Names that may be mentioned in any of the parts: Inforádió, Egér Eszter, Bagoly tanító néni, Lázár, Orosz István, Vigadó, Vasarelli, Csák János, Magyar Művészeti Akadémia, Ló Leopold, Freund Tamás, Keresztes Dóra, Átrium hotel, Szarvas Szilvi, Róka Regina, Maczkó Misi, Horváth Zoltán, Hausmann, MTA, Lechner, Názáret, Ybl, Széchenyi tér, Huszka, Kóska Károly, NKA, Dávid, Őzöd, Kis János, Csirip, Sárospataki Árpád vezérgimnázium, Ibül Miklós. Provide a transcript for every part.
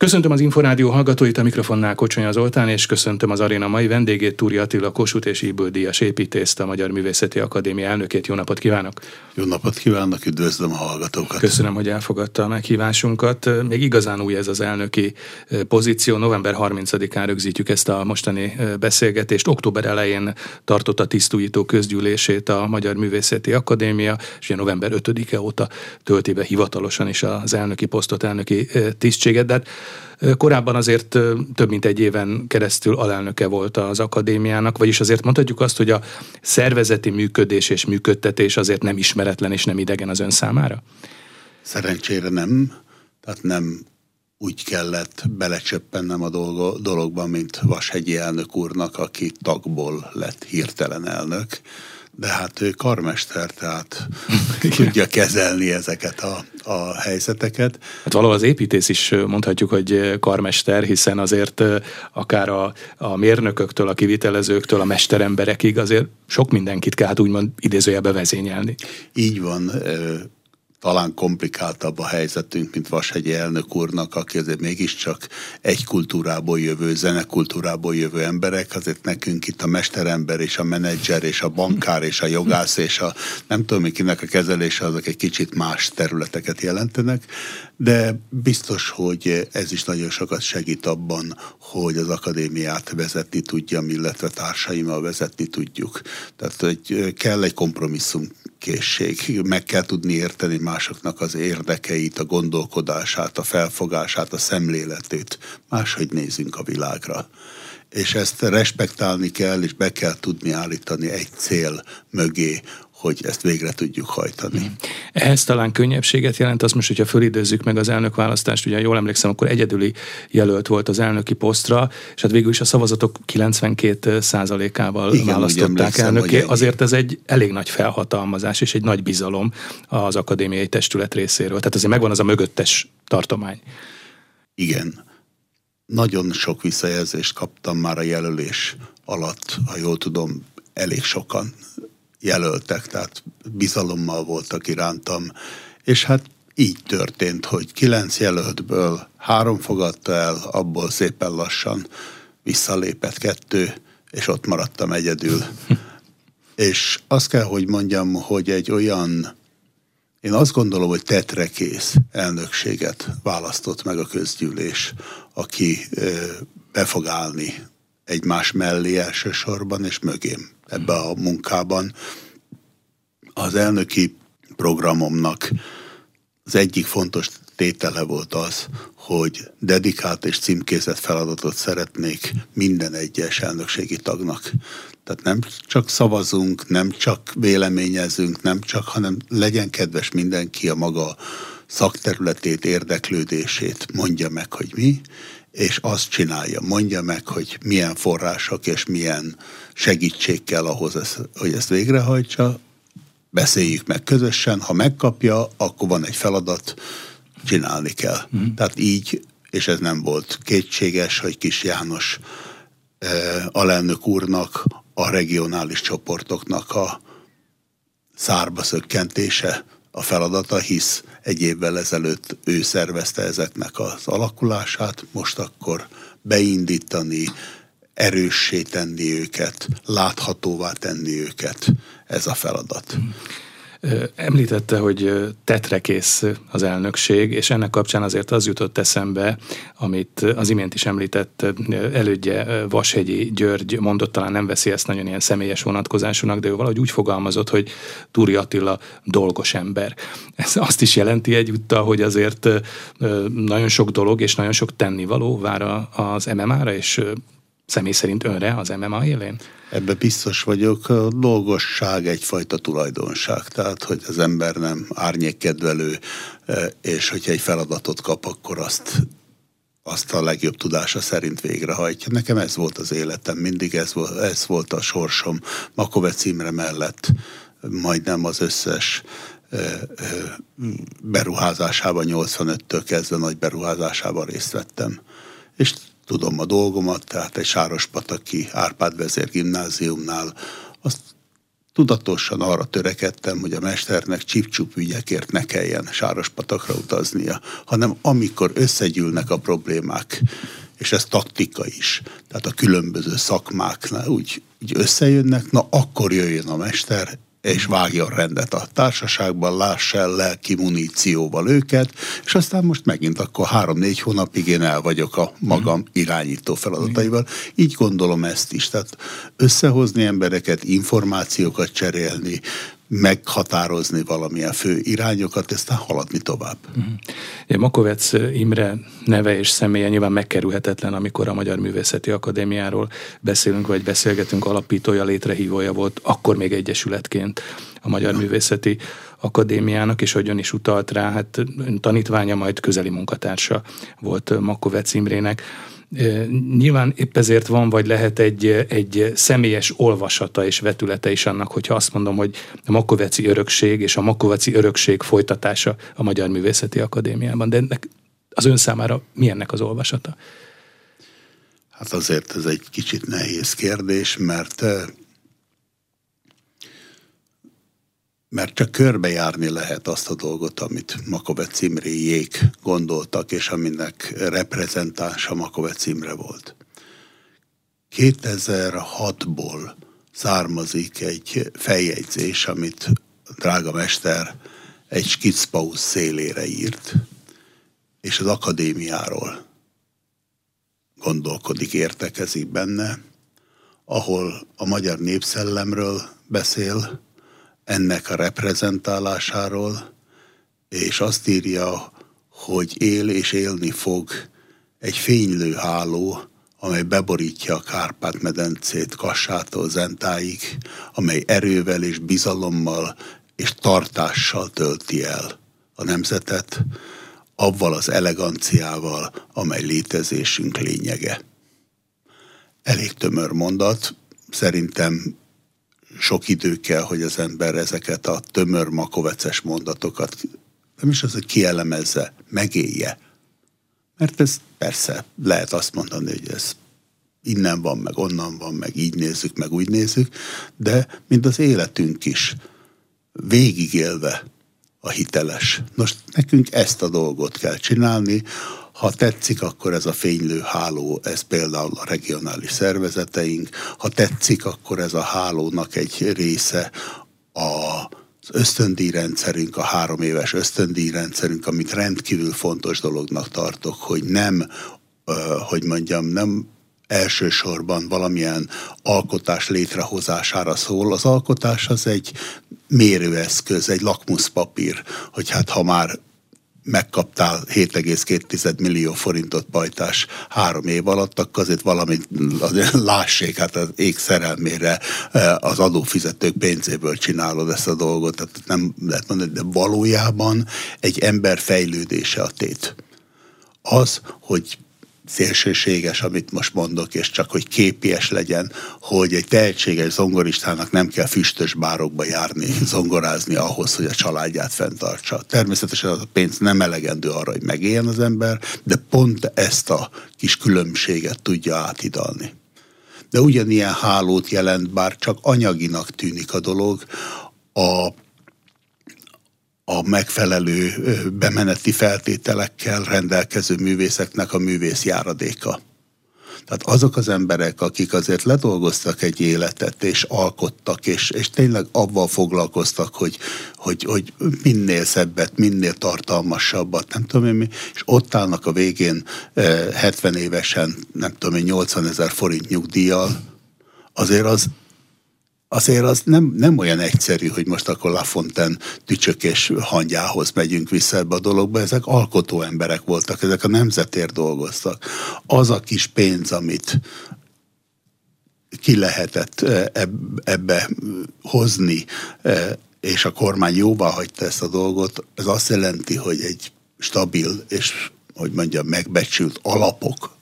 Köszöntöm az Inforádió hallgatóit, a mikrofonnál Kocsonya Zoltán, és köszöntöm az Aréna mai vendégét, Túri Attila, Kossuth és Ybl díjas építészt, a Magyar Művészeti Akadémia elnökét. Jó napot kívánok! Jó napot kívánok, üdvözlöm a hallgatókat! Köszönöm, hogy elfogadta a meghívásunkat. Még igazán új ez az elnöki pozíció. November 30-án rögzítjük ezt a mostani beszélgetést. Október elején tartott a tisztújító közgyűlését a Magyar Művészeti Akadémia, és ugye november 5-e óta tölti be hivatalosan is az elnöki posztot, elnöki tisztséget. De korábban azért több mint egy éven keresztül alelnöke volt az akadémiának, vagyis azért mondhatjuk azt, hogy a szervezeti működés és működtetés azért nem ismeretlen és nem idegen az ön számára? Szerencsére nem. Tehát nem úgy kellett belecsöppennem a dologba, mint Vashegyi elnök úrnak, aki tagból lett hirtelen elnök. De hát ő karmester, tehát tudja kezelni ezeket a helyzeteket. Hát valahol az építész is mondhatjuk, hogy karmester, hiszen azért akár a mérnököktől, a kivitelezőktől, a mesteremberekig azért sok mindenkit kell, hát úgymond idézőjelbe vezényelni. Így van, talán komplikáltabb a helyzetünk, mint Vashegyi elnök úrnak, aki azért mégiscsak egy kultúrából jövő, zenekultúrából jövő emberek, azért nekünk itt a mesterember és a menedzser és a bankár és a jogász és a nem tudom, mikinek a kezelése, azok egy kicsit más területeket jelentenek, de biztos, hogy ez is nagyon sokat segít abban, hogy az akadémiát vezetni tudjam, illetve társaimmal vezetni tudjuk. Tehát, hogy kell egy kompromisszumkészség, meg kell tudni érteni másoknak az érdekeit, a gondolkodását, a felfogását, a szemléletét. Máshogy nézünk a világra. És ezt respektálni kell, és be kell tudni állítani egy cél mögé, hogy ezt végre tudjuk hajtani. Ehhez talán könnyebbséget jelent azt most, hogyha fölidőzzük meg az elnökválasztást, ugye jól emlékszem, akkor egyedüli jelölt volt az elnöki posztra, és hát végül is a szavazatok 92%-ával választották elnöké. Azért ez egy elég nagy felhatalmazás, és egy nagy bizalom az akadémiai testület részéről. Tehát azért megvan az a mögöttes tartomány. Igen. Nagyon sok visszajelzést kaptam már a jelölés alatt, ha jól tudom, elég sokan jelöltek, tehát bizalommal voltak irántam, és hát így történt, hogy 9 jelöltből 3 fogadta el, abból szépen lassan visszalépett 2, és ott maradtam egyedül. És azt kell, hogy mondjam, hogy egy olyan, én azt gondolom, hogy tetrekész elnökséget választott meg a közgyűlés, aki be fog állni egymás mellé elsősorban, és mögém ebbe a munkában. Az elnöki programomnak az egyik fontos tétele volt az, hogy dedikált és címkézett feladatot szeretnék minden egyes elnökségi tagnak. Tehát nem csak szavazunk, nem csak véleményezünk, nem csak, hanem legyen kedves mindenki a maga szakterületét, érdeklődését mondja meg, hogy mi, és azt csinálja, mondja meg, hogy milyen források és milyen segítség kell ahhoz, hogy ezt végrehajtsa, beszéljük meg közösen, ha megkapja, akkor van egy feladat, csinálni kell. Tehát így, és ez nem volt kétséges, hogy Kis János alelnök úrnak, a regionális csoportoknak a szárba szökkentése a feladata, hisz egy évvel ezelőtt ő szervezte ezeknek az alakulását, most akkor beindítani, erőssé tenni őket, láthatóvá tenni őket, ez a feladat. Említette, hogy tetrekész az elnökség, és ennek kapcsán azért az jutott eszembe, amit az imént is említett elődje Vashegyi György mondott, talán nem veszi ezt nagyon ilyen személyes vonatkozásúnak, de ő valahogy úgy fogalmazott, hogy Túri Attila dolgos ember. Ez azt is jelenti egyúttal, hogy azért nagyon sok dolog és nagyon sok tennivaló vár az MMA-ra, és személy szerint önre az MMA élén? Ebben biztos vagyok. A dolgosság egyfajta tulajdonság. Tehát, hogy az ember nem árnyékkedvelő, és hogyha egy feladatot kap, akkor azt a legjobb tudása szerint végrehajtja. Nekem ez volt az életem, mindig ez volt a sorsom. Makovecz Imre mellett majdnem az összes beruházásában, 85-től kezdve nagy beruházásában részt vettem. És tudom a dolgomat, tehát egy sárospataki Árpád vezérgimnáziumnál azt Tudatosan arra törekedtem, hogy a mesternek csipcsup ügyekért ne kelljen Sáros-patakra utaznia, hanem amikor összegyűlnek a problémák, és ez taktika is, tehát a különböző szakmáknál úgy összejönnek, na akkor jöjjön a mester, és vágjon rendet a társaságban, láss el lelki munícióval őket, és aztán most megint akkor 3-4 hónapig én el vagyok a magam irányító feladataival. Így gondolom ezt is, tehát összehozni embereket, információkat cserélni, meghatározni valamilyen fő irányokat, aztán haladni tovább. Makovecz Imre neve és személye nyilván megkerülhetetlen, amikor a Magyar Művészeti Akadémiáról beszélünk, vagy beszélgetünk, alapítója, létrehívója volt, akkor még egyesületként a Magyar Művészeti Akadémiának, és hogy ön is utalt rá, hát tanítványa, majd közeli munkatársa volt Makovecz Imrének. Nyilván épp ezért van, vagy lehet egy személyes olvasata és vetülete is annak, hogyha azt mondom, hogy a makoveczi örökség és a makoveczi örökség folytatása a Magyar Művészeti Akadémiában. De ennek, az ön számára mi ennek az olvasata? Hát azért ez egy kicsit nehéz kérdés, mert csak körbejárni lehet azt a dolgot, amit Makovecz Imréjék gondoltak, és aminek reprezentánsa Makovecz Imre volt. 2006-ból származik egy feljegyzés, amit a drága mester egy skicpaus szélére írt, és az akadémiáról gondolkodik, értekezik benne, ahol a magyar népszellemről beszél, ennek a reprezentálásáról, és azt írja, hogy él és élni fog egy fénylő háló, amely beborítja a Kárpát-medencét Kassától Zentáig, amely erővel és bizalommal és tartással tölti el a nemzetet, avval az eleganciával, amely létezésünk lényege. Elég tömör mondat, szerintem sok idő kell, hogy az ember ezeket a tömör makoveces mondatokat nem is az, hogy kielemezze, megélje. Mert ez persze lehet azt mondani, hogy ez innen van, meg onnan van, meg így nézzük, meg úgy nézzük, de mind az életünk is végigélve a hiteles. Most nekünk ezt a dolgot kell csinálni. Ha tetszik, akkor ez a fénylő háló, ez például a regionális szervezeteink, ha tetszik, akkor ez a hálónak egy része az ösztöndíjrendszerünk, a 3 éves ösztöndíjrendszerünk, amit rendkívül fontos dolognak tartok, hogy nem elsősorban valamilyen alkotás létrehozására szól. Az alkotás az egy mérőeszköz, egy lakmuszpapír, hogy hát ha már megkaptál 7,2 millió forintot pajtás 3 év alatt, akkor azért valamit lássék, hát az ég szerelmére az adófizetők pénzéből csinálod ezt a dolgot, tehát nem lehet mondani, de valójában egy ember fejlődése a tét. Az, hogy szélsőséges, amit most mondok, és csak hogy képies legyen, hogy egy tehetséges zongoristának nem kell füstös bárokba járni, zongorázni ahhoz, hogy a családját fenntartsa. Természetesen az a pénz nem elegendő arra, hogy megéljen az ember, de pont ezt a kis különbséget tudja átidalni. De ugyanilyen hálót jelent, bár csak anyaginak tűnik a dolog, a megfelelő bemeneti feltételekkel rendelkező művészeknek a művész járadéka. Tehát azok az emberek, akik azért ledolgoztak egy életet, és alkottak, és tényleg avval foglalkoztak, hogy minél szebbet, minél tartalmasabbat, nem tudom én mi, és ott állnak a végén 70 évesen, nem tudom én, 80 000 forint nyugdíjjal, azért az nem olyan egyszerű, hogy most akkor Lafontaine tücsök és hangyához megyünk vissza ebbe a dologba. Ezek alkotó emberek voltak, ezek a nemzetért dolgoztak. Az a kis pénz, amit ki lehetett ebbe hozni, és a kormány jóvá hagyta ezt a dolgot, ez azt jelenti, hogy egy stabil és, hogy mondjam, megbecsült alapok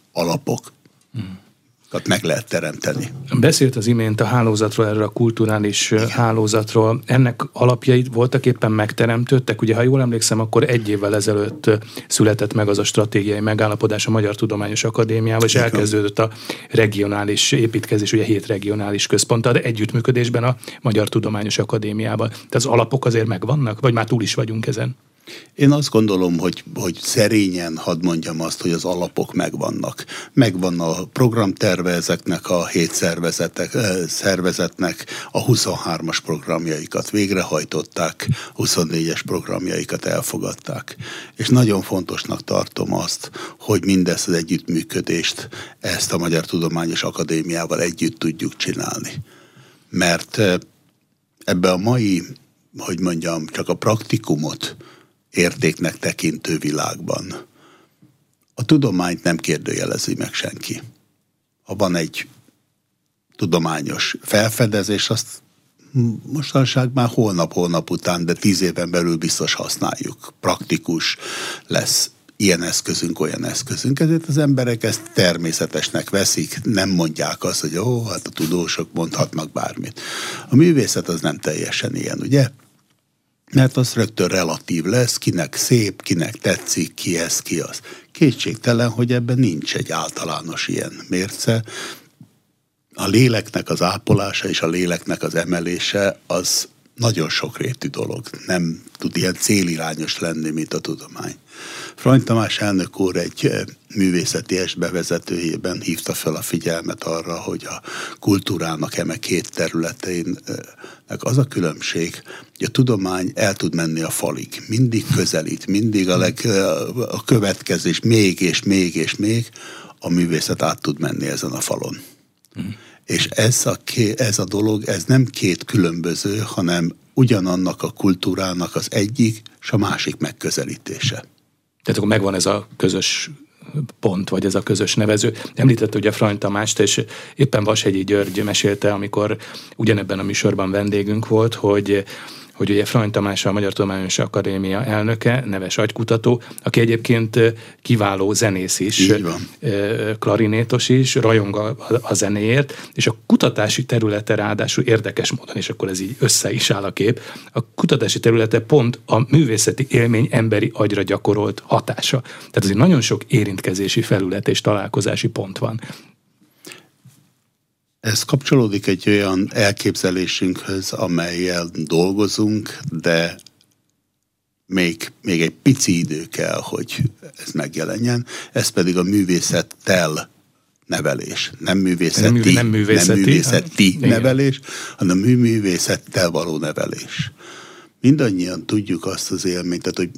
meg lehet teremteni. Beszélt az imént a hálózatról, erről a kulturális igen. hálózatról. Ennek alapjai voltak éppen megteremtődtek. Ugye, ha jól emlékszem, akkor 1 évvel ezelőtt született meg az a stratégiai megállapodás a Magyar Tudományos Akadémiával, és elkezdődött a regionális építkezés, ugye 7 regionális központtal, de együttműködésben a Magyar Tudományos Akadémiával. Tehát az alapok azért megvannak? Vagy már túl is vagyunk ezen? Én azt gondolom, hogy szerényen hadd mondjam azt, hogy az alapok megvannak. Megvan a programterve ezeknek a 7 szervezetnek, a 23-as programjaikat végrehajtották, 24-es programjaikat elfogadták. És nagyon fontosnak tartom azt, hogy mindezt az együttműködést, ezt a Magyar Tudományos Akadémiával együtt tudjuk csinálni. Mert ebbe a mai, hogy mondjam, csak a praktikumot értéknek tekintő világban a tudományt nem kérdőjelezi meg senki. Ha van egy tudományos felfedezés, azt mostanság már holnap után, de 10 éven belül biztos használjuk. Praktikus lesz, ilyen eszközünk, olyan eszközünk. Ezért az emberek ezt természetesnek veszik, nem mondják azt, hogy hát a tudósok mondhatnak bármit. A művészet az nem teljesen ilyen, ugye? Mert az rögtön relatív lesz, kinek szép, kinek tetszik, ki ez, ki az. Kétségtelen, hogy ebben nincs egy általános ilyen mérce. A léleknek az ápolása és a léleknek az emelése az nagyon sokrétű dolog. Nem tud ilyen célirányos lenni, mint a tudomány. Freund Tamás elnök úr egy művészeti est bevezetőjében hívta fel a figyelmet arra, hogy a kultúrának eme 2 területeinek az a különbség, hogy a tudomány el tud menni a falig. Mindig közelít, mindig a következés még, a művészet át tud menni ezen a falon. Mm. És ez a dolog, ez nem 2 különböző, hanem ugyanannak a kultúrának az egyik és a másik megközelítése. Tehát akkor megvan ez a közös pont, vagy ez a közös nevező. Említette ugye Freund Tamást, és éppen Vashegyi György mesélte, amikor ugyanebben a műsorban vendégünk volt, hogy ugye Freund Tamás a Magyar Tudományos Akadémia elnöke, neves agykutató, aki egyébként kiváló zenész is, klarinétos is, rajong a zenéért, és a kutatási területe ráadásul érdekes módon, és akkor ez így össze is áll a kép, a kutatási területe pont a művészeti élmény emberi agyra gyakorolt hatása. Tehát azért nagyon sok érintkezési felület és találkozási pont van. Ez kapcsolódik egy olyan elképzelésünkhöz, amellyel dolgozunk, de még egy pici idő kell, hogy ez megjelenjen. Ez pedig a művészettel nevelés. Nem művészeti nevelés, hanem művészettel való nevelés. Mindannyian tudjuk azt az élményt, tehát, hogy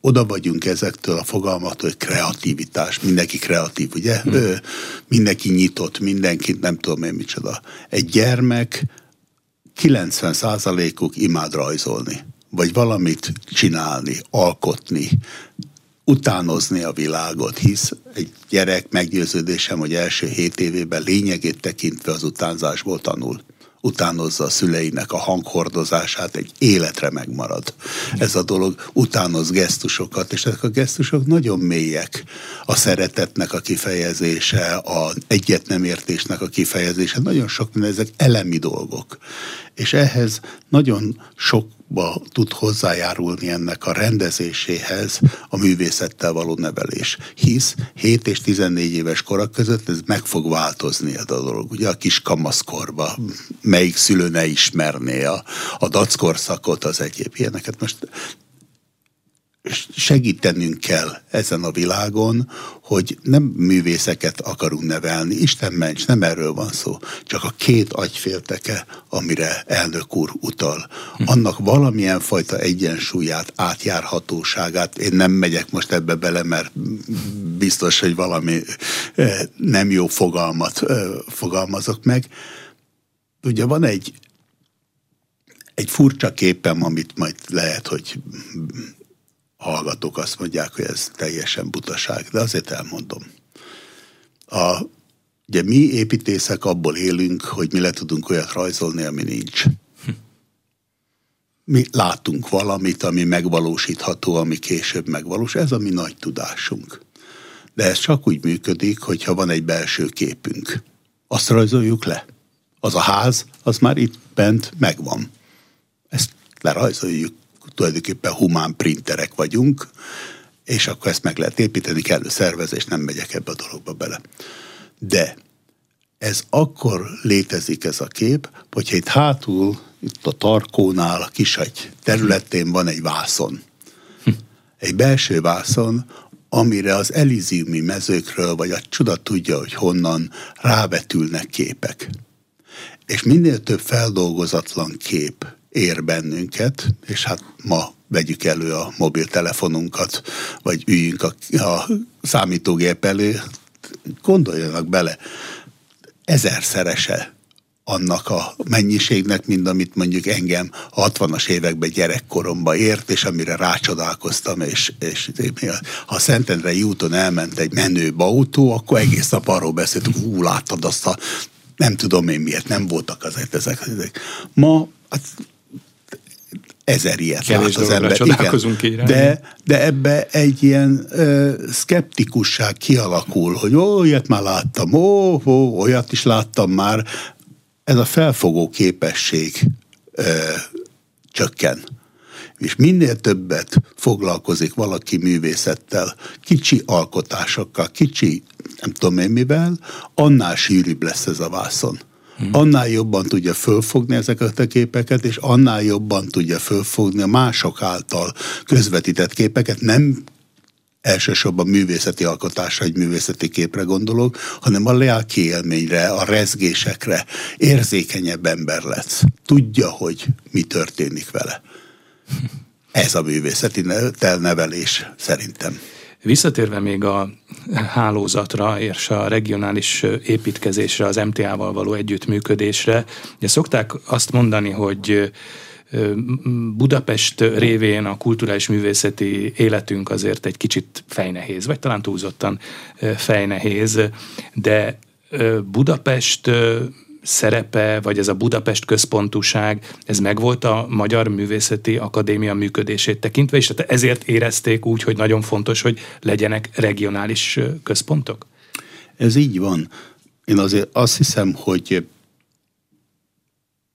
oda vagyunk ezektől a fogalmaktól, hogy kreativitás, mindenki kreatív, ugye? Mindenki nyitott, mindenki nem tudom én micsoda. Egy gyermek 90%-uk imád rajzolni, vagy valamit csinálni, alkotni, utánozni a világot, hisz egy gyerek meggyőződésem, hogy első 7 évében lényegét tekintve az utánzásból tanul. Utánozza a szüleinek a hanghordozását, egy életre megmarad. Ez a dolog utánoz gesztusokat, és ezek a gesztusok nagyon mélyek. A szeretetnek a kifejezése, az egyetnemértésnek a kifejezése, nagyon sok minden, ezek elemi dolgok. És ehhez nagyon sokba tud hozzájárulni ennek a rendezéséhez a művészettel való nevelés. Hisz 7 és 14 éves korak között ez meg fog változni ez a dolog. Ugye a kis kamaszkorba, melyik szülő ne ismerné a dackorszakot, az egyéb ilyeneket. Most segítenünk kell ezen a világon, hogy nem művészeket akarunk nevelni, Isten ments, nem erről van szó, csak a 2 agyfélteke, amire elnök úr utal. Annak valamilyen fajta egyensúlyát, átjárhatóságát, én nem megyek most ebbe bele, mert biztos, hogy valami nem jó fogalmat fogalmazok meg. Ugye van egy furcsa képem, amit majd lehet, hogy hallgatók azt mondják, hogy ez teljesen butaság, de azért elmondom. Ugye mi építészek abból élünk, hogy mi le tudunk olyat rajzolni, ami nincs. Mi látunk valamit, ami megvalósítható, ami később megvalósul. Ez a mi nagy tudásunk. De ez csak úgy működik, hogyha van egy belső képünk. azt rajzoljuk le. Az a ház, az már itt bent megvan. Ezt lerajzoljuk, tulajdonképpen humán printerek vagyunk, és akkor ezt meg lehet építeni, kellő szervezés, nem megyek ebbe a dologba bele. De ez akkor létezik ez a kép, hogyha itt hátul, itt a tarkónál, a kisagy területén van egy vászon. Egy belső vászon, amire az elíziumi mezőkről, vagy a csuda tudja, hogy honnan rávetülnek képek. És minél több feldolgozatlan kép ér bennünket, és hát ma vegyük elő a mobiltelefonunkat, vagy üljünk a számítógép elé, gondoljanak bele, ezerszerese annak a mennyiségnek, mint amit mondjuk engem a 60-as években gyerekkoromban ért, és amire rácsodálkoztam, és ha Szentendrei úton elment egy menőbb autó, akkor egész nap arról beszéltünk, hú, láttad azt a nem tudom én miért, nem voltak azért ezek. Ma hát, ezer ilyet lát az ember. Igen, de ebbe egy ilyen szkeptikusság kialakul, hogy ilyet már láttam, olyat is láttam már. Ez a felfogó képesség csökken. És minél többet foglalkozik valaki művészettel, kicsi alkotásokkal, kicsi nem tudom én mivel, annál sűrűbb lesz ez a vászon. Annál jobban tudja fölfogni ezeket a képeket, és annál jobban tudja fölfogni a mások által közvetített képeket. Nem elsősorban művészeti alkotásra, egy művészeti képre gondolok, hanem a lelki élményre, a rezgésekre érzékenyebb ember lesz. Tudja, hogy mi történik vele. Ez a művészeti nevelés szerintem. Visszatérve még a hálózatra és a regionális építkezésre, az MTA-val való együttműködésre, ugye szokták azt mondani, hogy Budapest révén a kulturális művészeti életünk azért egy kicsit fejnehéz, vagy talán túlzottan fejnehéz, de Budapest szerepe, vagy ez a Budapest központúság, ez megvolt a Magyar Művészeti Akadémia működését tekintve, és tehát ezért érezték úgy, hogy nagyon fontos, hogy legyenek regionális központok? Ez így van. Én azért azt hiszem, hogy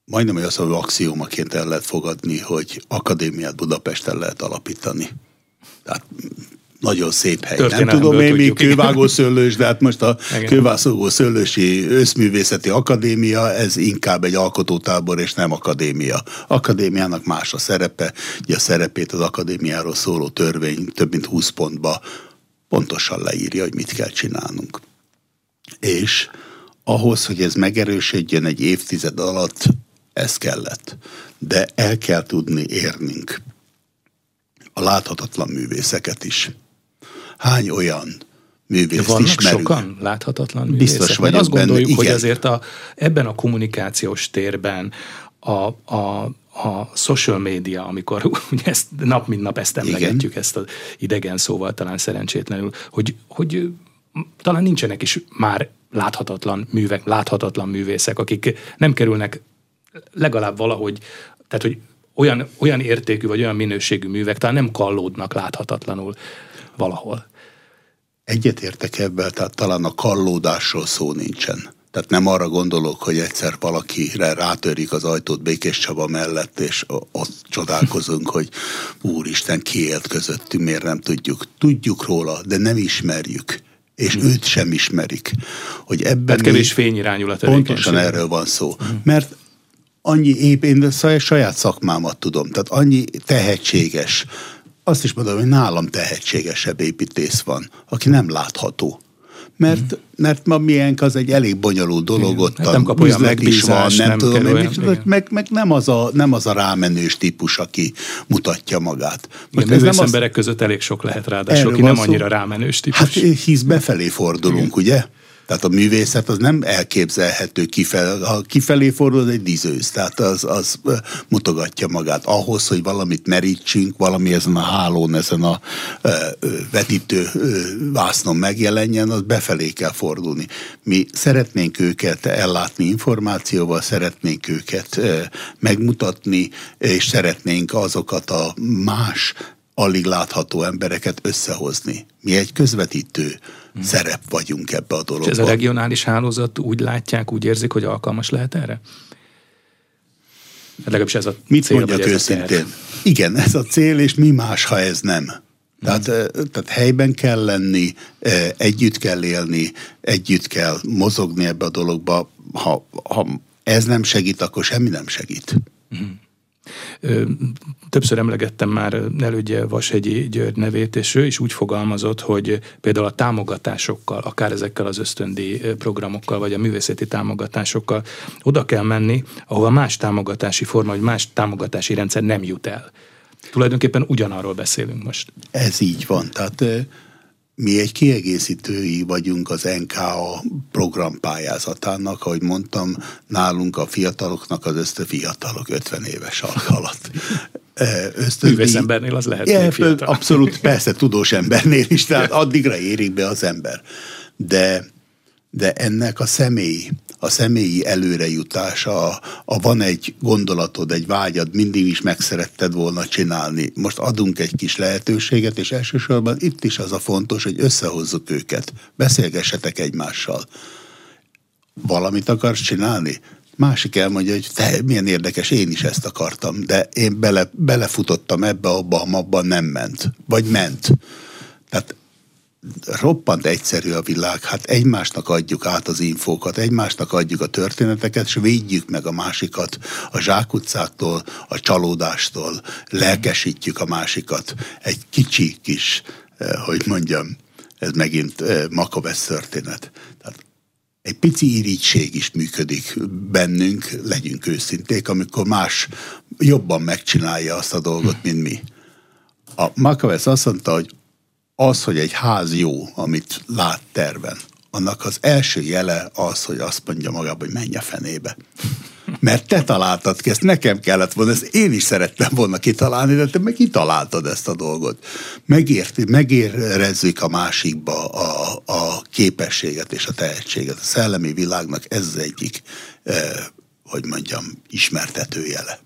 majdnem olyan szó, hogy axiómaként el lehet fogadni, hogy akadémiát Budapesten lehet alapítani. Tehát nagyon szép hely. Nem tudom én, mi Kővágó Szőlős, de hát most a Kővágó Szőlősi Összművészeti Akadémia, ez inkább egy alkotótábor, és nem akadémia. Akadémiának más a szerepe, ugye a szerepét az akadémiáról szóló törvény több mint 20 pontba pontosan leírja, hogy mit kell csinálnunk. És ahhoz, hogy ez megerősödjön egy évtized alatt, ez kellett. De el kell tudni érnünk a láthatatlan művészeket is. Hány olyan művészt vannak ismerünk? Vannak sokan láthatatlan művészek. Biztos vagyok benne. Azt gondoljuk, benne, hogy azért ebben a kommunikációs térben a social media, amikor ezt, nap mint nap ezt emlegetjük, igen, ezt az idegen szóval talán szerencsétlenül, hogy talán nincsenek is már láthatatlan művek, láthatatlan művészek, akik nem kerülnek legalább valahogy, tehát hogy olyan értékű vagy olyan minőségű művek talán nem kallódnak láthatatlanul valahol. Egyetértek ebben, tehát talán a kallódásról szó nincsen. Tehát nem arra gondolok, hogy egyszer valakire rátörik az ajtót Békés Csaba mellett, és ott csodálkozunk, hogy úristen, ki élt közöttünk, miért nem tudjuk. Tudjuk róla, de nem ismerjük. És őt sem ismerik. Hogy ebben tehát kevés fényirányú a tevékenység. Pontosan erről van szó. Mert annyi én a saját szakmámat tudom, tehát annyi tehetséges. Azt is mondom, hogy nálam tehetségesebb építész van, aki nem látható. Mert ma miénk az egy elég bonyolult dolog, ott a üzlet is van, nem tudom, nem az a rámenős típus, aki mutatja magát. Művész emberek között elég sok lehet ráadásul, aki nem annyira rámenős típus. Hát hisz befelé fordulunk, ugye? Tehát a művészet az nem elképzelhető kifelé. Ha kifelé fordul, az egy díszőz. Tehát az mutogatja magát. Ahhoz, hogy valamit merítsünk, valami ezen a hálón, ezen a vetítő vásznon megjelenjen, az befelé kell fordulni. Mi szeretnénk őket ellátni információval, szeretnénk őket megmutatni, és szeretnénk azokat a más alig látható embereket összehozni. Mi egy közvetítő szerep vagyunk ebbe a dologba. És ez a regionális hálózat úgy látják, úgy érzik, hogy alkalmas lehet erre? Legalábbis ez a mit cél, mondjak őszintén? Igen, ez a cél, és mi más, ha ez nem. Tehát helyben kell lenni, együtt kell élni, együtt kell mozogni ebbe a dologba. Ha ez nem segít, akkor semmi nem segít. Többször emlegettem már elődje Vashegyi György nevét, és ő is úgy fogalmazott, hogy például a támogatásokkal, akár ezekkel az ösztöndíj programokkal, vagy a művészeti támogatásokkal oda kell menni, ahova más támogatási forma, vagy más támogatási rendszer nem jut el. Tulajdonképpen ugyanarról beszélünk most. Ez így van. Tehát mi egy kiegészítői vagyunk az NKA programpályázatának, ahogy mondtam, nálunk a fiataloknak az fiatalok 50 éves alatt. Művész embernél az lehet még fiatal. Abszolút, persze, tudós embernél is, tehát addigra érik be az ember. De ennek a személyi előrejutása, van egy gondolatod, egy vágyad, mindig is meg szeretted volna csinálni. Most adunk egy kis lehetőséget, és elsősorban itt is az a fontos, hogy összehozzuk őket. Beszélgessetek egymással. Valamit akarsz csinálni? Másik elmondja, hogy te, milyen érdekes, én is ezt akartam, de én belefutottam ebbe, abban nem ment. Vagy ment. Tehát roppant egyszerű a világ, hát egymásnak adjuk át az infókat, egymásnak adjuk a történeteket, és védjük meg a másikat a zsákutcáktól, a csalódástól, lelkesítjük a másikat. Egy kicsi kis, hogy mondjam, ez megint Makovecz történet. Tehát egy pici irigység is működik bennünk, legyünk őszinték, amikor más jobban megcsinálja azt a dolgot, mint mi. A Makovecz azt mondta, hogy az, hogy egy ház jó, amit lát terven, annak az első jele az, hogy azt mondja magában, hogy menj a fenébe. Mert te találtad ki, ezt nekem kellett volna, ezt én is szerettem volna kitalálni, de te meg kitaláltad ezt a dolgot. Megérezzük a másikba a képességet és a tehetséget. A szellemi világnak ez az egyik, hogy mondjam, ismertető jele.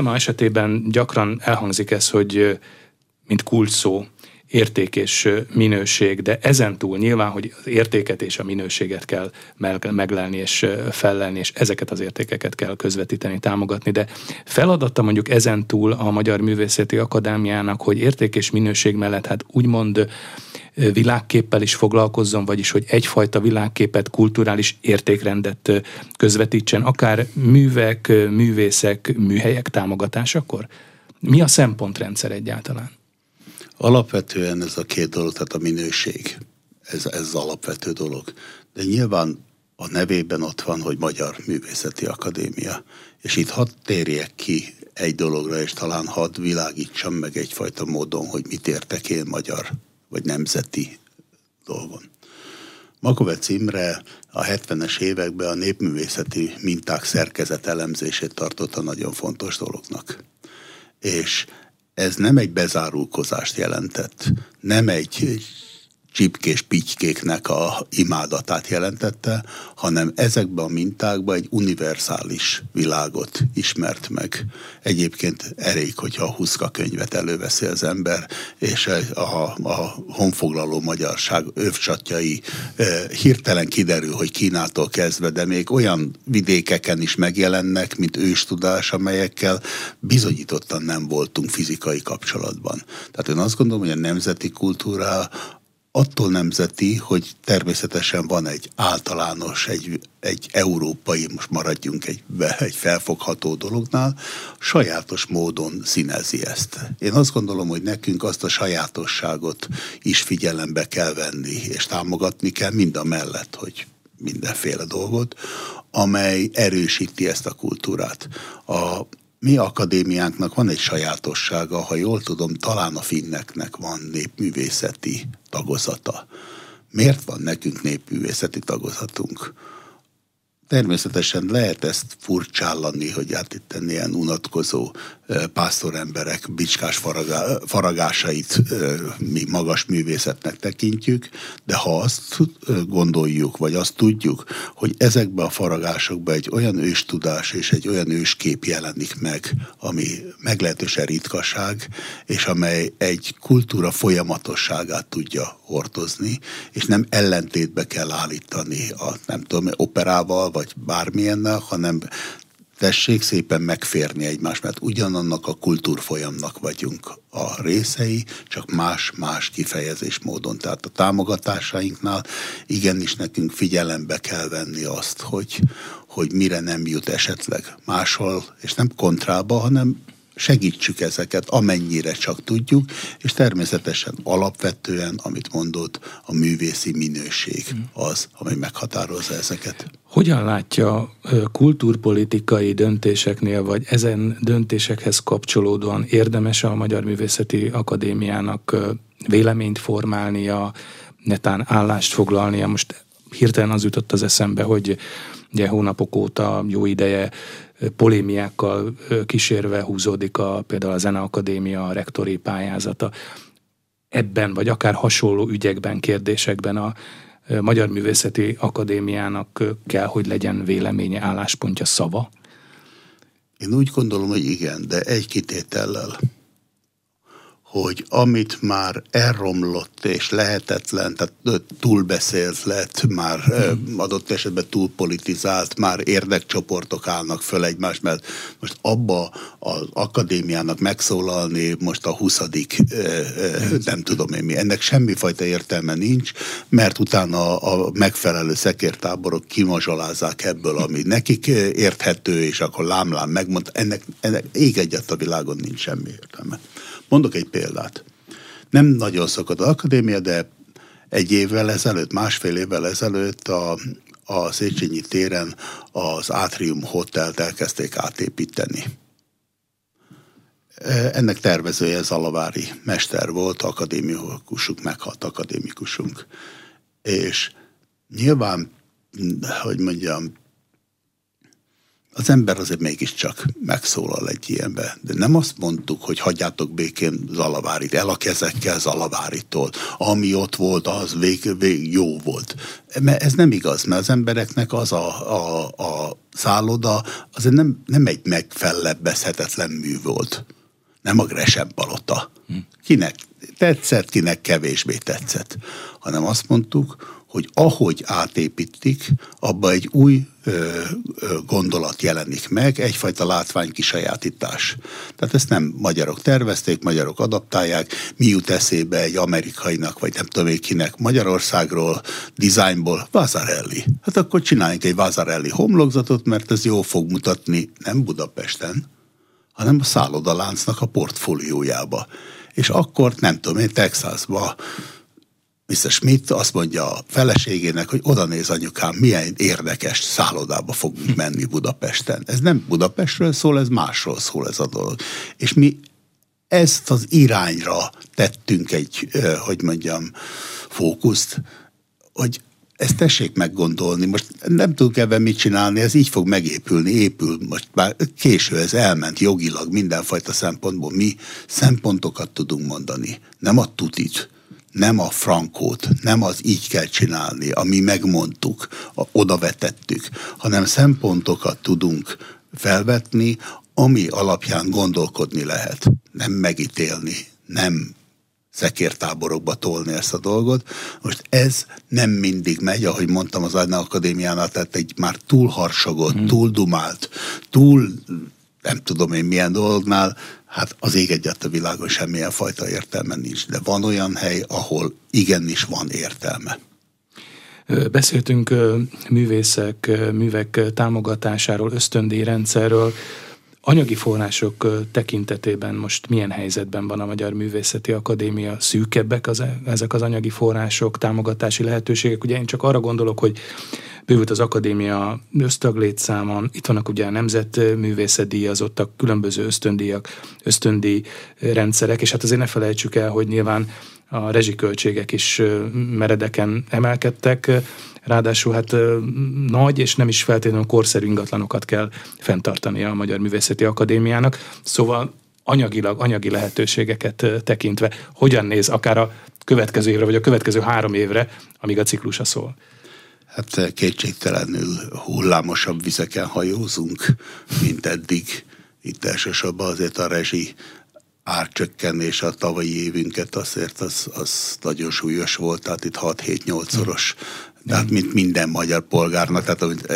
MMA esetében gyakran elhangzik ez, hogy mint kulcsszó, érték és minőség, de ezentúl nyilván, hogy az értéket és a minőséget kell meglelni és fellelni, és ezeket az értékeket kell közvetíteni, támogatni, de feladata mondjuk ezentúl a Magyar Művészeti Akadémiának, hogy érték és minőség mellett hát úgymond világképpel is foglalkozzon, vagyis hogy egyfajta világképet, kulturális értékrendet közvetítsen, akár művek, művészek, műhelyek támogatásakor? Mi a szempontrendszer egyáltalán? Alapvetően ez a két dolog, tehát a minőség. Ez az alapvető dolog. De nyilván a nevében ott van, hogy Magyar Művészeti Akadémia. És itt hadd térjek ki egy dologra, és talán hadd világítsam meg egyfajta módon, hogy mit értek én magyar vagy nemzeti dolgon. Makovecz Imre a 70-es években a népművészeti minták szerkezet elemzését tartotta nagyon fontos dolognak. És ez nem egy bezárulkozást jelentett, nem egy csipkés-pitykéknek a imádatát jelentette, hanem ezekben a mintákban egy univerzális világot ismert meg. Egyébként elég, hogyha a Huszka könyvet előveszi az ember, és a honfoglaló magyarság övcsatjai hirtelen kiderül, hogy Kínától kezdve, de még olyan vidékeken is megjelennek, mint őstudás, amelyekkel bizonyítottan nem voltunk fizikai kapcsolatban. Tehát én azt gondolom, hogy a nemzeti kultúra attól nemzeti, hogy természetesen van egy általános, egy európai, most maradjunk egy felfogható dolognál, sajátos módon színezi ezt. Én azt gondolom, hogy nekünk azt a sajátosságot is figyelembe kell venni, és támogatni kell mind a mellett, hogy mindenféle dolgot, amely erősíti ezt a kultúrát. Mi akadémiánknak van egy sajátossága, ha jól tudom, talán a finneknek van népművészeti tagozata. Miért van nekünk népművészeti tagozatunk? Természetesen lehet ezt furcsállani, hogy hát itt ilyen unatkozó pásztoremberek bicskás faragásait mi magas művészetnek tekintjük, de ha azt gondoljuk, vagy azt tudjuk, hogy ezekben a faragásokban egy olyan őstudás és egy olyan őskép jelenik meg, ami meglehetősen ritkaság, és amely egy kultúra folyamatosságát tudja hordozni, és nem ellentétbe kell állítani a, nem tudom, operával, vagy bármilyennel, hanem tessék szépen megférni egymást, mert ugyanannak a kultúrfolyamnak vagyunk a részei, csak más-más kifejezésmódon. Tehát a támogatásainknál igenis nekünk figyelembe kell venni azt, hogy mire nem jut esetleg máshol, és nem kontrába, hanem segítsük ezeket, amennyire csak tudjuk, és természetesen alapvetően, amit mondott, a művészi minőség az, ami meghatározza ezeket. Hogyan látja kultúrpolitikai döntéseknél, vagy ezen döntésekhez kapcsolódóan érdemes a Magyar Művészeti Akadémiának véleményt formálnia, netán állást foglalnia? Most hirtelen az jutott az eszembe, hogy ugye hónapok óta jó ideje polémiákkal kísérve húzódik például a Zeneakadémia a rektori pályázata. Ebben, vagy akár hasonló ügyekben, kérdésekben a Magyar Művészeti Akadémiának kell, hogy legyen véleménye, álláspontja, szava? Én úgy gondolom, hogy igen, de egy kitétellel, hogy amit már elromlott és lehetetlen, tehát túlbeszélt lett, már adott esetben túlpolitizált, már érdekcsoportok állnak föl egymást, mert most abba az akadémiának megszólalni most a 20. nem tudom én mi. Ennek semmifajta értelme nincs, mert utána a megfelelő szekértáborok kimazsolázzák ebből, ami nekik érthető, és akkor lámlám megmond, ennek ég egyet a világon nincs semmi értelme. Mondok egy példát. Nem nagyon szokott az akadémia, de másfél évvel ezelőtt a Széchenyi téren az Átrium hotelt elkezdték átépíteni. Ennek tervezője Zalavári mester volt, akadémikusunk, meghalt akadémikusunk. És nyilván, hogy mondjam, az ember azért mégiscsak megszólal egy ilyenbe. De nem azt mondtuk, hogy hagyjátok békén Zalavárit, el a kezekkel Zalavártól. Ami ott volt, az vég jó volt. Mert ez nem igaz, mert az embereknek az a szálloda azért nem egy megfellebbezhetetlen mű volt. Nem a Gresen palota. Kinek tetszett, kinek kevésbé tetszett. Hanem azt mondtuk, hogy ahogy átépítik, abba egy új gondolat jelenik meg, egyfajta látványkisajátítás. Tehát ezt nem magyarok tervezték, magyarok adaptálják, mi jut eszébe egy amerikainak, vagy nem tudom én kinek Magyarországról, dizájnból, Vasarelli. Hát akkor csináljunk egy Vasarelli homlokzatot, mert ez jól fog mutatni nem Budapesten, hanem a szállodaláncnak a portfóliójába. És akkor nem tudom én Texasba, Mr. Schmidt azt mondja a feleségének, hogy oda néz anyukám, milyen érdekes szállodába fogunk menni Budapesten. Ez nem Budapestről szól, ez másról szól ez a dolog. És mi ezt az irányra tettünk egy, hogy mondjam, fókuszt, hogy ezt tessék meggondolni, most nem tudunk ebben mit csinálni, ez így fog megépülni, épül, most már késő ez elment jogilag mindenfajta szempontból. Mi szempontokat tudunk mondani, nem a tutit. Nem a frankót, nem az így kell csinálni, ami megmondtuk, oda vetettük, hanem szempontokat tudunk felvetni, ami alapján gondolkodni lehet. Nem megítélni, nem szekértáborokba tolni ezt a dolgot. Most ez nem mindig megy, ahogy mondtam az Zeneakadémiánál, tehát egy már túl harsogott, túl dumált, túl nem tudom én milyen dolognál, hát az ég egyet a világon semmilyen fajta értelme nincs, de van olyan hely, ahol igenis van értelme. Beszéltünk művészek, művek támogatásáról, ösztöndíjrendszerről. Anyagi források tekintetében most milyen helyzetben van a Magyar Művészeti Akadémia? Szűkebbek ezek az anyagi források, támogatási lehetőségek? Ugye én csak arra gondolok, hogy bővült az akadémia ösztaglétszámon, itt vannak ugye a nemzetművészedíjazottak, különböző ösztöndíjak, ösztöndíjrendszerek, és hát azért ne felejtsük el, hogy nyilván a rezsiköltségek is meredeken emelkedtek, ráadásul hát nagy és nem is feltétlenül korszerű ingatlanokat kell fenntartania a Magyar Művészeti Akadémiának, szóval anyagilag, anyagi lehetőségeket tekintve hogyan néz akár a következő évre, vagy a következő 3 évre, amíg a ciklusa szól? Hát kétségtelenül hullámosabb vizeken hajózunk, mint eddig. Itt elsősorban azért a rezsi árcsökkenés a tavalyi évünket azért az nagyon súlyos volt, tehát itt 6-7-8-szoros, tehát mint minden magyar polgárnak, tehát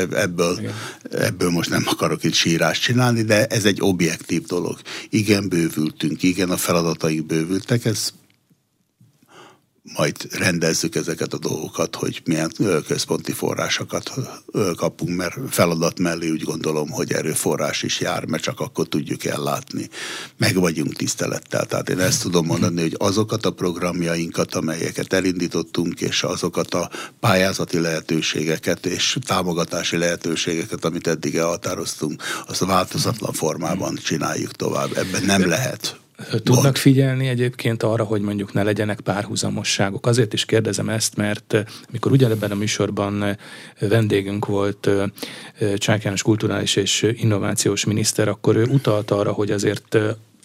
ebből most nem akarok itt sírást csinálni, de ez egy objektív dolog. Igen, bővültünk, igen, a feladataink bővültek, ez majd rendezzük ezeket a dolgokat, hogy milyen központi forrásokat kapunk, mert feladat mellé úgy gondolom, hogy erőforrás is jár, mert csak akkor tudjuk ellátni. Meg vagyunk tisztelettel, tehát én ezt tudom mondani, hogy azokat a programjainkat, amelyeket elindítottunk, és azokat a pályázati lehetőségeket és támogatási lehetőségeket, amit eddig elhatároztunk, azt változatlan formában csináljuk tovább. Ebben nem lehet. Tudnak figyelni egyébként arra, hogy mondjuk ne legyenek párhuzamosságok. Azért is kérdezem ezt, mert mikor ugyanebben a műsorban vendégünk volt Csák János kulturális és innovációs miniszter, akkor ő utalta arra, hogy azért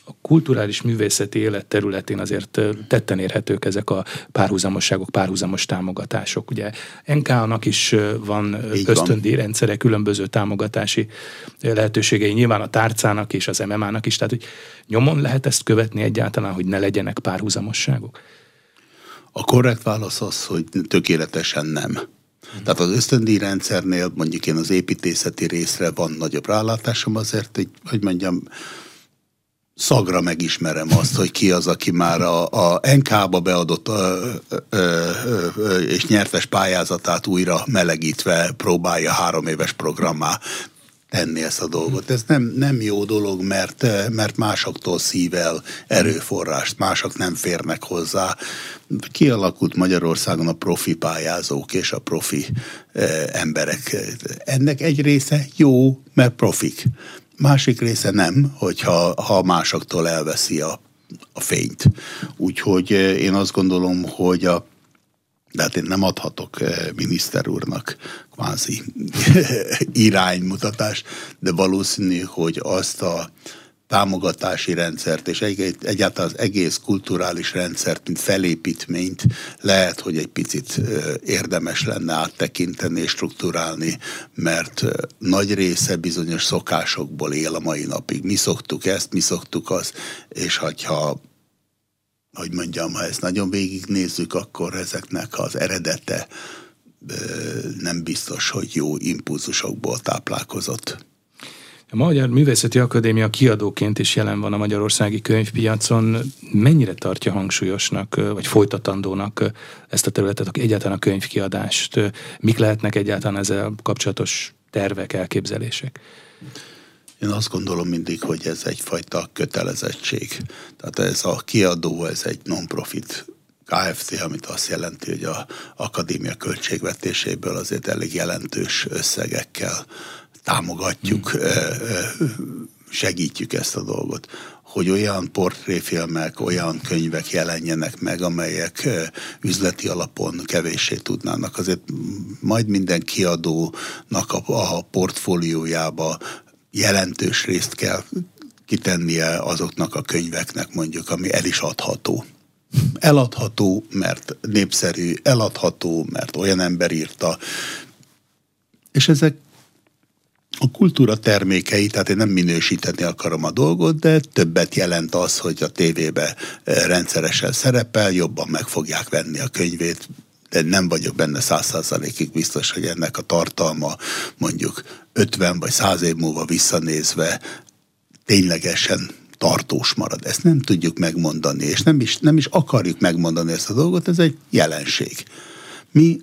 a kulturális művészeti élet területén azért tetten érhetők ezek a párhuzamosságok, párhuzamos támogatások. Ugye NKA-nak is van ösztöndíjrendszere, különböző támogatási lehetőségei, nyilván a tárcának és az MMA-nak is, tehát hogy nyomon lehet ezt követni egyáltalán, hogy ne legyenek párhuzamosságok? A korrekt válasz az, hogy tökéletesen nem. Tehát az ösztöndíjrendszernél mondjuk én az építészeti részre van nagyobb rálátásom azért, hogy mondjam, szagra megismerem azt, hogy ki az, aki már a NK-ba beadott és nyertes pályázatát újra melegítve próbálja 3 éves programmá tenni ezt a dolgot. Ez nem jó dolog, mert másoktól szível erőforrást, mások nem férnek hozzá. Kialakult Magyarországon a profi pályázók és a profi emberek. Ennek egy része jó, mert profik. Másik része nem, hogyha másoktól elveszi a fényt. Úgyhogy én azt gondolom, hogy de hát én nem adhatok miniszter úrnak kvázi iránymutatást, de valószínű, hogy azt a támogatási rendszert, és egyáltalán az egész kulturális rendszert, mint felépítményt lehet, hogy egy picit érdemes lenne áttekinteni és strukturálni, mert nagy része bizonyos szokásokból él a mai napig. Mi szoktuk ezt, mi szoktuk azt, és ha ezt nagyon végignézzük, akkor ezeknek az eredete nem biztos, hogy jó impulzusokból táplálkozott. A Magyar Művészeti Akadémia kiadóként is jelen van a magyarországi könyvpiacon. Mennyire tartja hangsúlyosnak, vagy folytatandónak ezt a területet, egyáltalán a könyvkiadást? Mik lehetnek egyáltalán ezzel kapcsolatos tervek, elképzelések? Én azt gondolom mindig, hogy ez egyfajta kötelezettség. Tehát ez a kiadó, ez egy non-profit Kft., amit azt jelenti, hogy az akadémia költségvetéséből azért elég jelentős összegekkel támogatjuk, segítjük ezt a dolgot, hogy olyan portréfilmek, olyan könyvek jelenjenek meg, amelyek üzleti alapon kevéssé tudnának. Azért majd minden kiadónak a portfóliójába jelentős részt kell kitennie azoknak a könyveknek mondjuk, ami el is adható. Eladható, mert népszerű, eladható, mert olyan ember írta, és ezek a kultúra termékei, tehát én nem minősíteni akarom a dolgot, de többet jelent az, hogy a tévébe rendszeresen szerepel, jobban meg fogják venni a könyvét, de nem vagyok benne 100%-ig biztos, hogy ennek a tartalma mondjuk 50 vagy 100 év múlva visszanézve ténylegesen tartós marad. Ezt nem tudjuk megmondani, és nem is akarjuk megmondani ezt a dolgot, ez egy jelenség. Mi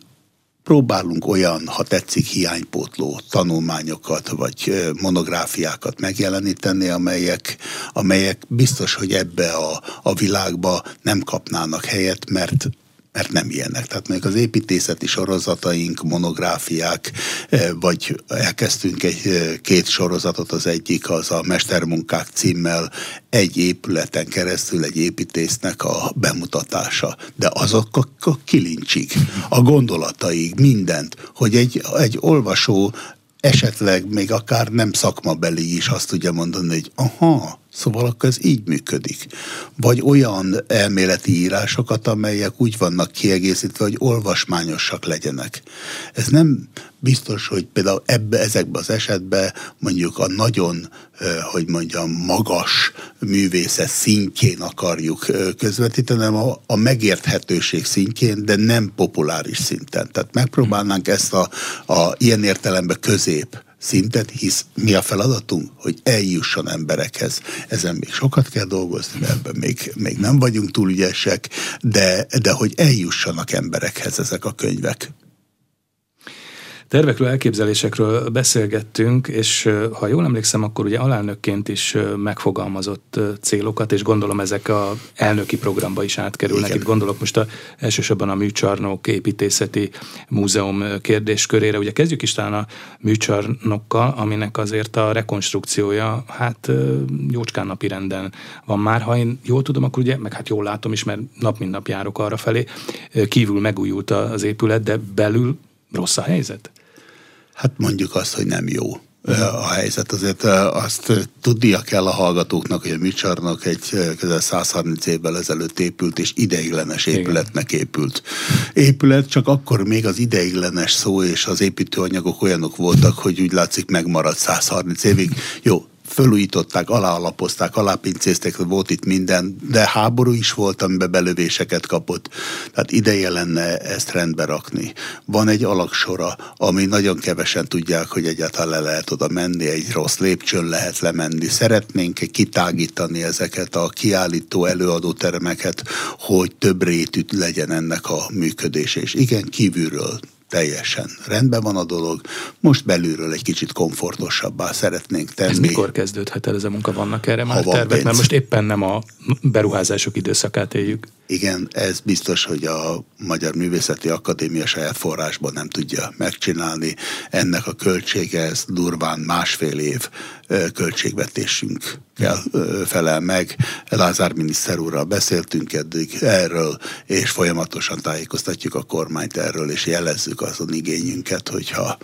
próbálunk olyan, ha tetszik, hiánypótló tanulmányokat vagy monográfiákat megjeleníteni, amelyek biztos, hogy ebbe a világba nem kapnának helyet, mert mert nem ilyenek. Tehát még az építészeti sorozataink, monográfiák, vagy elkezdtünk két sorozatot, az egyik az a Mestermunkák címmel egy épületen keresztül egy építésznek a bemutatása. De azok a kilincsig, a gondolataig, mindent, hogy egy olvasó esetleg még akár nem szakmabeli is azt tudja mondani, hogy aha, szóval akkor ez így működik. Vagy olyan elméleti írásokat, amelyek úgy vannak kiegészítve, hogy olvasmányosak legyenek. Ez nem biztos, hogy például ezekben az esetben mondjuk a nagyon, hogy mondjam, magas művészet szintjén akarjuk közvetíteni, hanem a megérthetőség szintjén, de nem populáris szinten. Tehát megpróbálnánk ezt a ilyen értelemben közép szintet, hisz mi a feladatunk? Hogy eljusson emberekhez. Ezen még sokat kell dolgozni, mert ebben még nem vagyunk túl ügyesek, de hogy eljussanak emberekhez ezek a könyvek. Tervekről, elképzelésekről beszélgettünk, és ha jól emlékszem, akkor ugye alelnökként is megfogalmazott célokat, és gondolom ezek az elnöki programba is átkerülnek. Igen. Itt gondolok most elsősorban a műcsarnok építészeti múzeum kérdéskörére. Ugye kezdjük is talán a műcsarnokkal, aminek azért a rekonstrukciója hát jócskán napirenden van már. Ha én jól tudom, akkor ugye, meg hát jól látom is, mert nap mint nap járok arrafelé, kívül megújult az épület, de belül rossz a helyzet? Hát mondjuk azt, hogy nem jó a helyzet. Azért azt tudnia kell a hallgatóknak, hogy a műcsarnok egy közel 130 évvel ezelőtt épült, és ideiglenes épületnek épült. Épület, csak akkor még az ideiglenes szó és az építőanyagok olyanok voltak, hogy úgy látszik megmaradt 130 évig. Jó, fölújították, alálapozták, alápincéztek, volt itt minden, de háború is volt, amiben belövéseket kapott. Tehát ideje lenne ezt rendbe rakni. Van egy alaksora, ami nagyon kevesen tudják, hogy egyáltalán le lehet oda menni, egy rossz lépcsőn lehet lemenni. Szeretnénk kitágítani ezeket a kiállító előadó termeket, hogy több rétű legyen ennek a működése. És igen, kívülről teljesen rendben van a dolog. Most belülről egy kicsit komfortosabbá szeretnénk tenni. Ez mikor kezdődhet el ez a munka? Vannak erre már tervek? Mert most éppen nem a beruházások időszakát éljük. Igen, ez biztos, hogy a Magyar Művészeti Akadémia saját forrásban nem tudja megcsinálni. Ennek a költsége, ez durván 1,5 év költségvetésünk felel meg. Lázár miniszter úrral beszéltünk eddig erről, és folyamatosan tájékoztatjuk a kormányt erről, és jelezzük azon igényünket, hogyha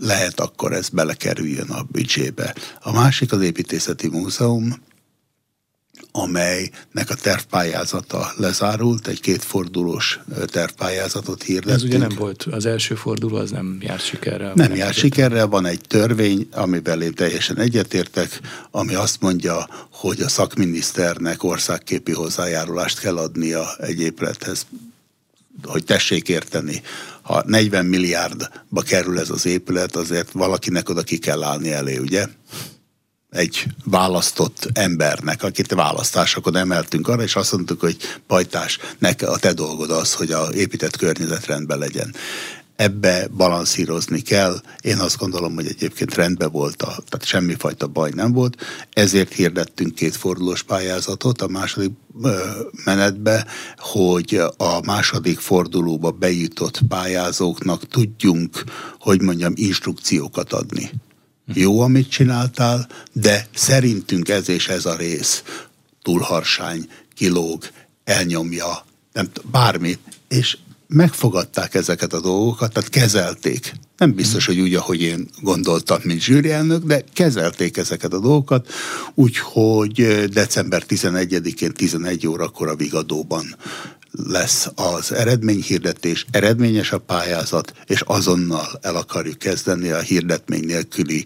lehet, akkor ez belekerüljön a büdzsébe. A másik az építészeti múzeum, amelynek a tervpályázata lezárult, egy kétfordulós tervpályázatot hirdettünk. Ez ugye nem volt, az első forduló az nem járt sikerrel. Nem járt sikerrel, van egy törvény, amiben én teljesen egyetértek, ami azt mondja, hogy a szakminiszternek országképi hozzájárulást kell adnia egy épülethez, hogy tessék érteni. Ha 40 milliárdba kerül ez az épület, azért valakinek oda ki kell állni elé, ugye? Egy választott embernek, akit választásokon emeltünk arra, és azt mondtuk, hogy Pajtás, a te dolgod az, hogy a épített környezet rendben legyen. Ebbe balanszírozni kell. Én azt gondolom, hogy egyébként rendben volt, tehát semmifajta baj nem volt. Ezért hirdettünk kétfordulós pályázatot a második menetbe, hogy a második fordulóba bejutott pályázóknak tudjunk, hogy mondjam, instrukciókat adni. Jó, amit csináltál, de szerintünk ez és ez a rész túlharsány, kilóg, elnyomja, bármi. És megfogadták ezeket a dolgokat, tehát kezelték. Nem biztos, hogy úgy, ahogy én gondoltam, mint zsűrielnök, de kezelték ezeket a dolgokat, úgyhogy december 11-én 11 órakor a Vigadóban lesz az eredményhirdetés, eredményes a pályázat, és azonnal el akarjuk kezdeni a hirdetmény nélküli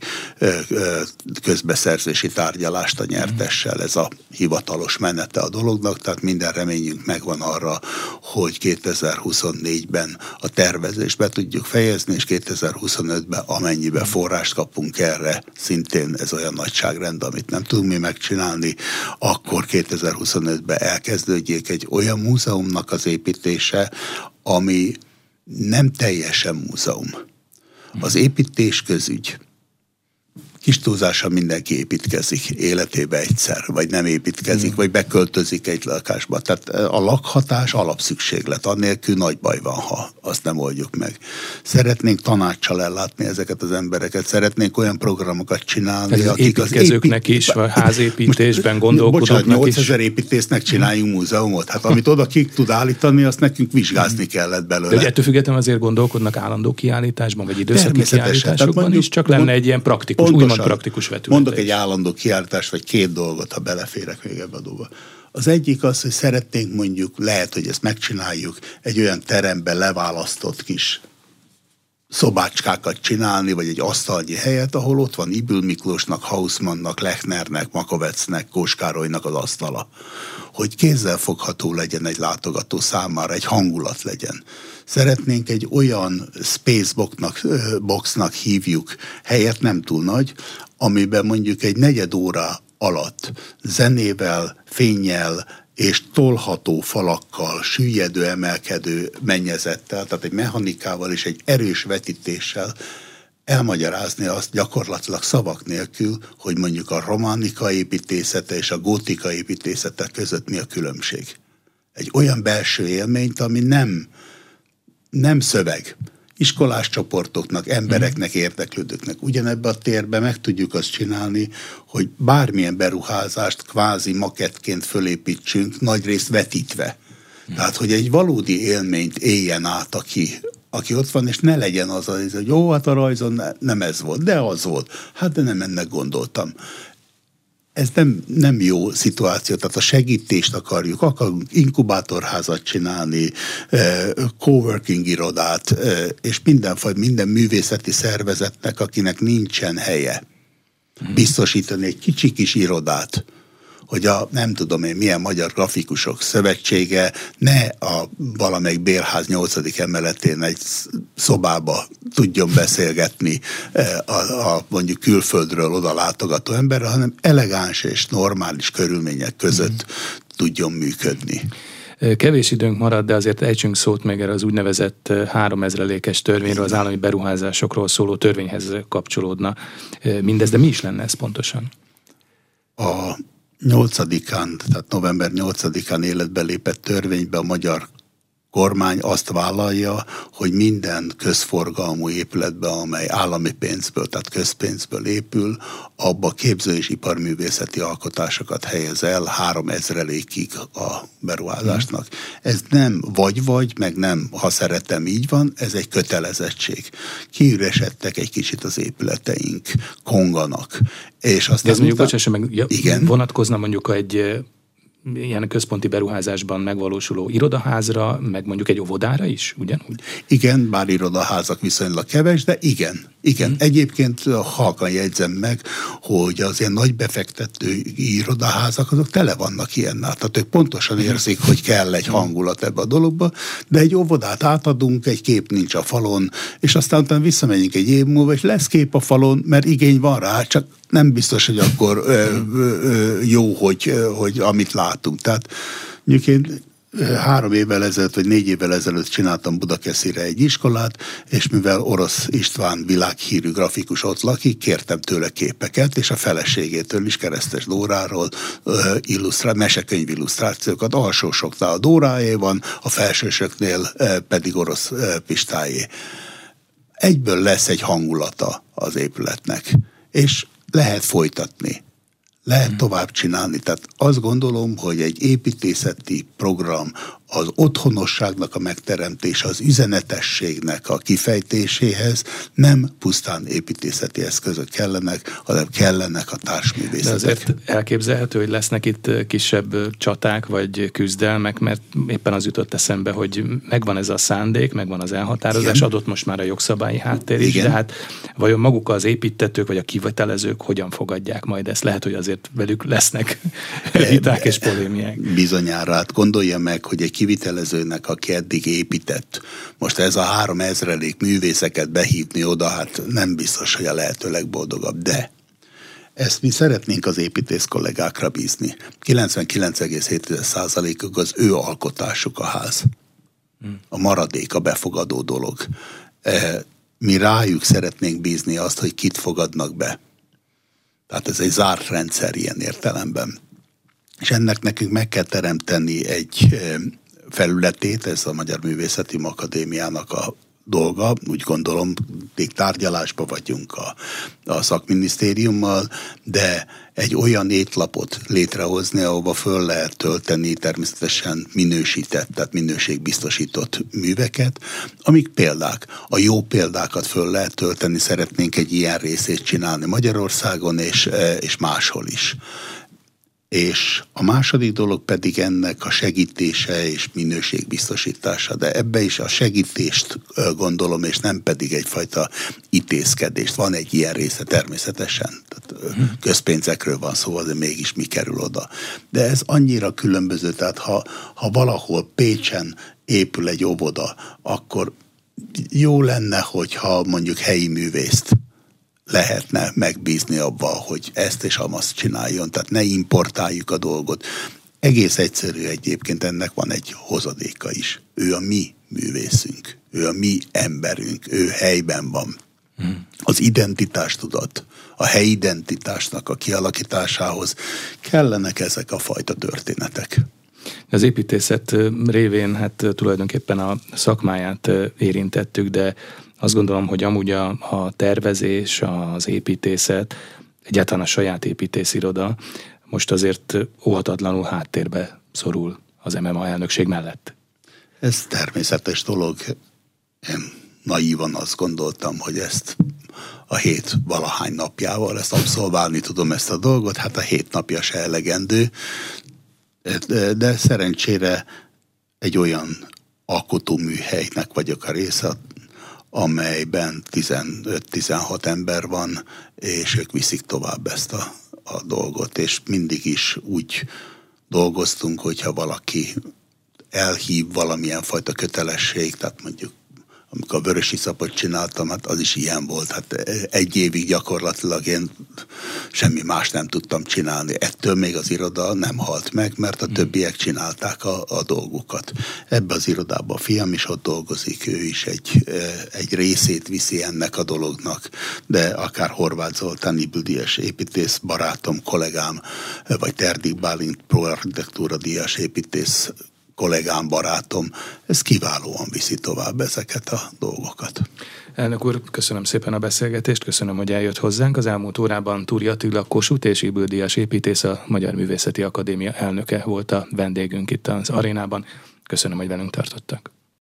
közbeszerzési tárgyalást a nyertessel. Ez a hivatalos menete a dolognak, tehát minden reményünk megvan arra, hogy 2024-ben a tervezést be tudjuk fejezni, és 2025-ben amennyiben forrást kapunk erre, szintén ez olyan nagyságrend, amit nem tudunk mi megcsinálni, akkor 2025-ben elkezdődjék egy olyan múzeum, az építése, ami nem teljesen múzeum. Az építés közügy kis túlzással mindenki építkezik életébe egyszer, vagy nem építkezik, vagy beköltözik egy lakásba. Tehát a lakhatás alapszükséglet, annélkül nagy baj van, ha azt nem oldjuk meg. Szeretnénk tanácssal ellátni ezeket az embereket, szeretnénk olyan programokat csinálni, ez akik az építkezőknek is, vagy házépítésben gondolkodnak. 8000 építésznek csináljunk múzeumot. Hát amit oda ki tud állítani, azt nekünk vizsgázni kellett belőle. De ettől függetlenül azért gondolkodnak állandó kiállításban, vagy időszaki kiállításokban mondjuk, is, csak lenne egy ilyen praktikus, úgymond praktikus vetület. Mondok egy állandó kiállítást, vagy két dolgot, ha beleférek még ebbe a dolgba. Az egyik az, hogy szeretnénk mondjuk, lehet, hogy ezt megcsináljuk, egy olyan teremben leválasztott kis szobácskákat csinálni, vagy egy asztalnyi helyet, ahol ott van Ibül Miklósnak, Hausmannnak, Lechnernek, Makovecznek, Kóska Károlynak az asztala. Hogy kézzelfogható legyen egy látogató számára, egy hangulat legyen. Szeretnénk egy olyan space boxnak hívjuk, helyet nem túl nagy, amiben mondjuk egy negyed óra alatt zenével, fénnyel, és tolható falakkal, süllyedő, emelkedő mennyezettel, tehát egy mechanikával és egy erős vetítéssel elmagyarázni azt gyakorlatilag szavak nélkül, hogy mondjuk a románika építészete és a gótika építészete között mi a különbség. Egy olyan belső élményt, ami nem szöveg. Iskolás csoportoknak, embereknek, érdeklődőknek. Ugyanebben a térben meg tudjuk azt csinálni, hogy bármilyen beruházást kvázi makettként fölépítsünk, nagyrészt vetítve. Tehát, hogy egy valódi élményt éljen át, aki ott van, és ne legyen az, hogy jó, hát a rajzon nem ez volt, de az volt. Hát, de nem ennek gondoltam. Ez nem jó szituáció, tehát a segítést akarunk inkubátorházat csinálni, coworking irodát, és minden művészeti szervezetnek, akinek nincsen helye, biztosítani egy kicsi kis irodát, hogy nem tudom én milyen Magyar Grafikusok Szövetsége ne a valamelyik bérház 8. emeletén egy szobába tudjon beszélgetni a mondjuk külföldről oda látogató emberre, hanem elegáns és normális körülmények között tudjon működni. Kevés időnk marad, de azért ejtsünk szót még erre az úgynevezett 3000-ékes törvényről, az állami beruházásokról szóló törvényhez kapcsolódna mindez, de mi is lenne ez pontosan? A 8-án, tehát november 8-án életbe lépett törvénybe a magyar kormány azt vállalja, hogy minden közforgalmú épületbe, amely állami pénzből, tehát közpénzből épül, abba képző és iparművészeti alkotásokat helyez el 3000-ig a beruházásnak. Ez nem vagy, meg nem, ha szeretem, így van, ez egy kötelezettség. Kiüresedtek egy kicsit az épületeink, konganak. És aztán ez mondjuk, igen, vonatkozna mondjuk egy ilyen központi beruházásban megvalósuló irodaházra, meg mondjuk egy óvodára is, ugyanúgy? Igen, bár irodaházak viszonylag kevés, de igen. Egyébként halkan jegyzem meg, hogy az ilyen nagy befektető irodaházak, azok tele vannak ilyennel. Tehát ők pontosan érzik, hogy kell egy hangulat ebbe a dologba, de egy óvodát átadunk, egy kép nincs a falon, és aztán visszamegyünk egy év múlva, és lesz kép a falon, mert igény van rá, csak nem biztos, hogy akkor jó, hogy amit látunk. Tehát mondjuk én 3 évvel ezelőtt, vagy 4 évvel ezelőtt csináltam Budakeszire egy iskolát, és mivel Orosz István világhírű grafikus ott lakik, kértem tőle képeket, és a feleségétől is, Keresztes Dóráról mesekönyv illusztrációkat, alsósoknál a Dóráé van, a felsősöknél pedig Orosz Pistáé. Egyből lesz egy hangulata az épületnek, és lehet folytatni, lehet tovább csinálni. Tehát azt gondolom, hogy egy építészeti program az otthonosságnak a megteremtése, az üzenetességnek a kifejtéséhez nem pusztán építészeti eszközök kellenek, hanem kellenek a társművészetek. De azért elképzelhető, hogy lesznek itt kisebb csaták vagy küzdelmek, mert éppen az jutott eszembe, hogy megvan ez a szándék, megvan az elhatározás, igen, adott most már a jogszabályi háttér is, de hát vajon maguk az építetők vagy a kivetelezők hogyan fogadják majd ezt? Lehet, hogy azért velük lesznek viták és polémiák. Bizonyára, hát gondolja meg, hogy egy kivitelezőnek, aki eddig épített. Most ez a 3000-ék művészeket behívni oda, hát nem biztos, hogy a lehető legboldogabb, de ezt mi szeretnénk az építész kollégákra bízni. 99,7%-uk az ő alkotásuk a ház. A maradék, a befogadó dolog. Mi rájuk szeretnénk bízni azt, hogy kit fogadnak be. Tehát ez egy zárt rendszer ilyen értelemben. És ennek nekünk meg kell teremteni egy felületét, ez a Magyar Művészeti Akadémiának a dolga, úgy gondolom, még tárgyalásba vagyunk a szakminisztériummal, de egy olyan étlapot létrehozni, ahova föl lehet tölteni természetesen minősített, tehát minőségbiztosított műveket, amik példák. A jó példákat föl lehet tölteni, szeretnénk egy ilyen részét csinálni Magyarországon és máshol is. És a második dolog pedig ennek a segítése és minőségbiztosítása, de ebbe is a segítést gondolom, és nem pedig egyfajta ítézkedést. Van egy ilyen része természetesen, tehát közpénzekről van szó, de mégis mi kerül oda. De ez annyira különböző, tehát ha valahol Pécsen épül egy óvoda, akkor jó lenne, hogyha mondjuk helyi művészt lehetne megbízni abba, hogy ezt és amazt csináljon, tehát ne importáljuk a dolgot. Egész egyszerű egyébként, ennek van egy hozadéka is. Ő a mi művészünk, ő a mi emberünk, ő helyben van. Az identitástudat, a helyi identitásnak a kialakításához kellenek ezek a fajta történetek. Az építészet révén hát tulajdonképpen a szakmáját érintettük, de azt gondolom, hogy amúgy a tervezés, az építészet, egyáltalán a saját építésziroda most azért óhatatlanul háttérbe szorul az MMA elnökség mellett. Ez természetes dolog. Én naívan azt gondoltam, hogy ezt a hét valahány napjával ezt abszolválni tudom ezt a dolgot, hát a 7 napja se elegendő, de szerencsére egy olyan alkotóműhelynek vagyok a része, amelyben 15-16 ember van, és ők viszik tovább ezt a dolgot. És mindig is úgy dolgoztunk, hogyha valaki elhív valamilyen fajta kötelesség, tehát mondjuk amikor a Vörösiszapot csináltam, hát az is ilyen volt. Hát 1 évig gyakorlatilag én semmi más nem tudtam csinálni. Ettől még az iroda nem halt meg, mert a többiek csinálták a dolgukat. Ebbe az irodában a fiam is ott dolgozik, ő is egy részét viszi ennek a dolognak, de akár Horváth Zoltán, Ybl-díjas építész barátom, kollégám, vagy Terdik Bálint, proarchitektúra-díjas építész kollégám, barátom, ez kiválóan viszi tovább ezeket a dolgokat. Elnök úr, köszönöm szépen a beszélgetést, köszönöm, hogy eljött hozzánk. Az elmúlt órában Túri Attila, Kossuth és Ybl-díjas építész, a Magyar Művészeti Akadémia elnöke volt a vendégünk itt az Arénában. Köszönöm, hogy velünk tartottak.